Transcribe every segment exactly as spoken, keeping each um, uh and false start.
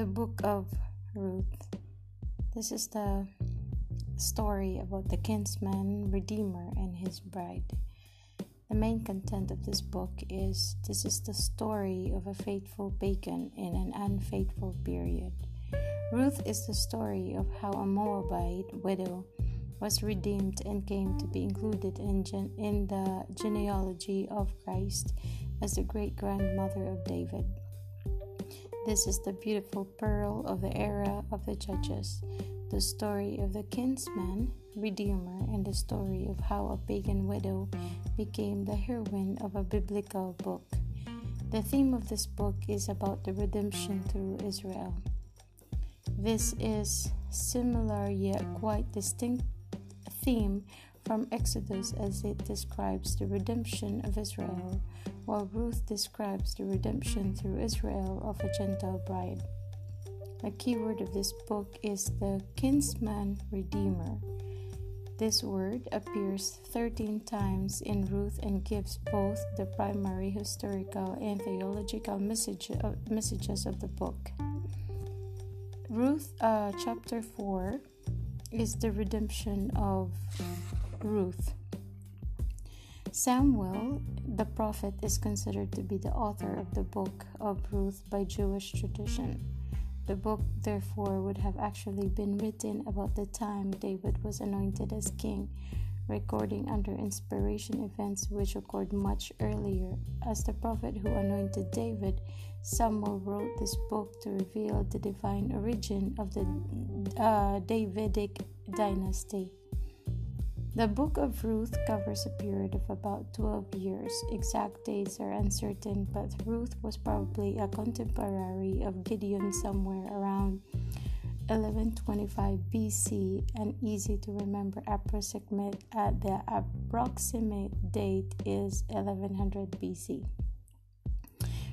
the book of Ruth. This is the story about the kinsman redeemer and his bride. The main content of this book is this is the story of a faithful pagan in an unfaithful period. Ruth is the story of how a Moabite widow was redeemed and came to be included in, gen- in the genealogy of Christ as the great-grandmother of David. This is the beautiful pearl of the era of the judges, the story of the kinsman, redeemer, and the story of how a pagan widow became the heroine of a biblical book. The theme of this book is about the redemption through Israel. This is similar yet quite distinct theme from Exodus, as it describes the redemption of Israel, while Ruth describes the redemption through Israel of a Gentile bride. A key word of this book is the kinsman redeemer. This word appears thirteen times in Ruth and gives both the primary historical and theological message, uh, messages of the book. Ruth uh, chapter four is the redemption of Ruth. Samuel, the prophet, is considered to be the author of the book of Ruth by Jewish tradition. The book, therefore, would have actually been written about the time David was anointed as king, recording under inspiration events which occurred much earlier. As the prophet who anointed David, Samuel wrote this book to reveal the divine origin of the uh, Davidic dynasty. The book of Ruth covers a period of about twelve years. Exact dates are uncertain, but Ruth was probably a contemporary of Gideon somewhere around eleven twenty-five B C, and easy to remember approximate uh, the approximate date is eleven hundred B C.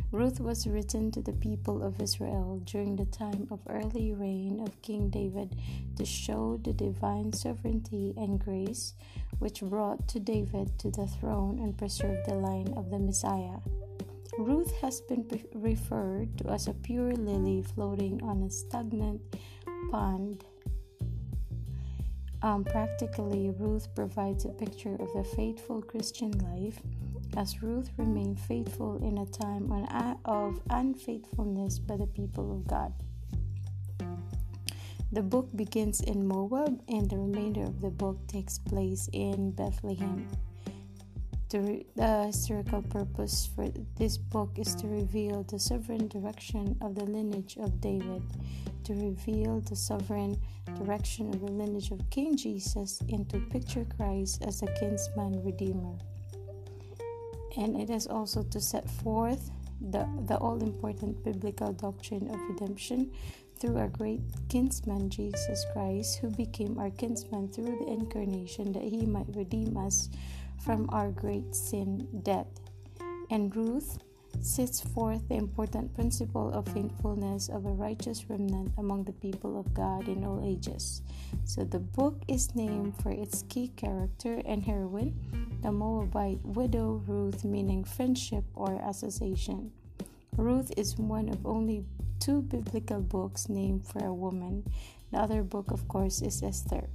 Ruth was written to the people of Israel during the time of early reign of King David to show the divine sovereignty and grace which brought to David to the throne and preserved the line of the Messiah. Ruth has been pre- referred to as a pure lily floating on a stagnant pond. Um, practically, Ruth provides a picture of the faithful Christian life, as Ruth remained faithful in a time of unfaithfulness by the people of God. The book begins in Moab, and the remainder of the book takes place in Bethlehem. The historical purpose for this book is to reveal the sovereign direction of the lineage of David, to reveal the sovereign direction of the lineage of King Jesus, and to picture Christ as a kinsman redeemer. And it is also to set forth the, the all-important biblical doctrine of redemption through our great kinsman, Jesus Christ, who became our kinsman through the incarnation that he might redeem us from our great sin, death. And Ruth sets forth the important principle of faithfulness of a righteous remnant among the people of God in all ages. So the book is named for its key character and heroine, the Moabite widow Ruth, meaning friendship or association. Ruth is one of only two biblical books named for a woman. The other book, of course, is Esther.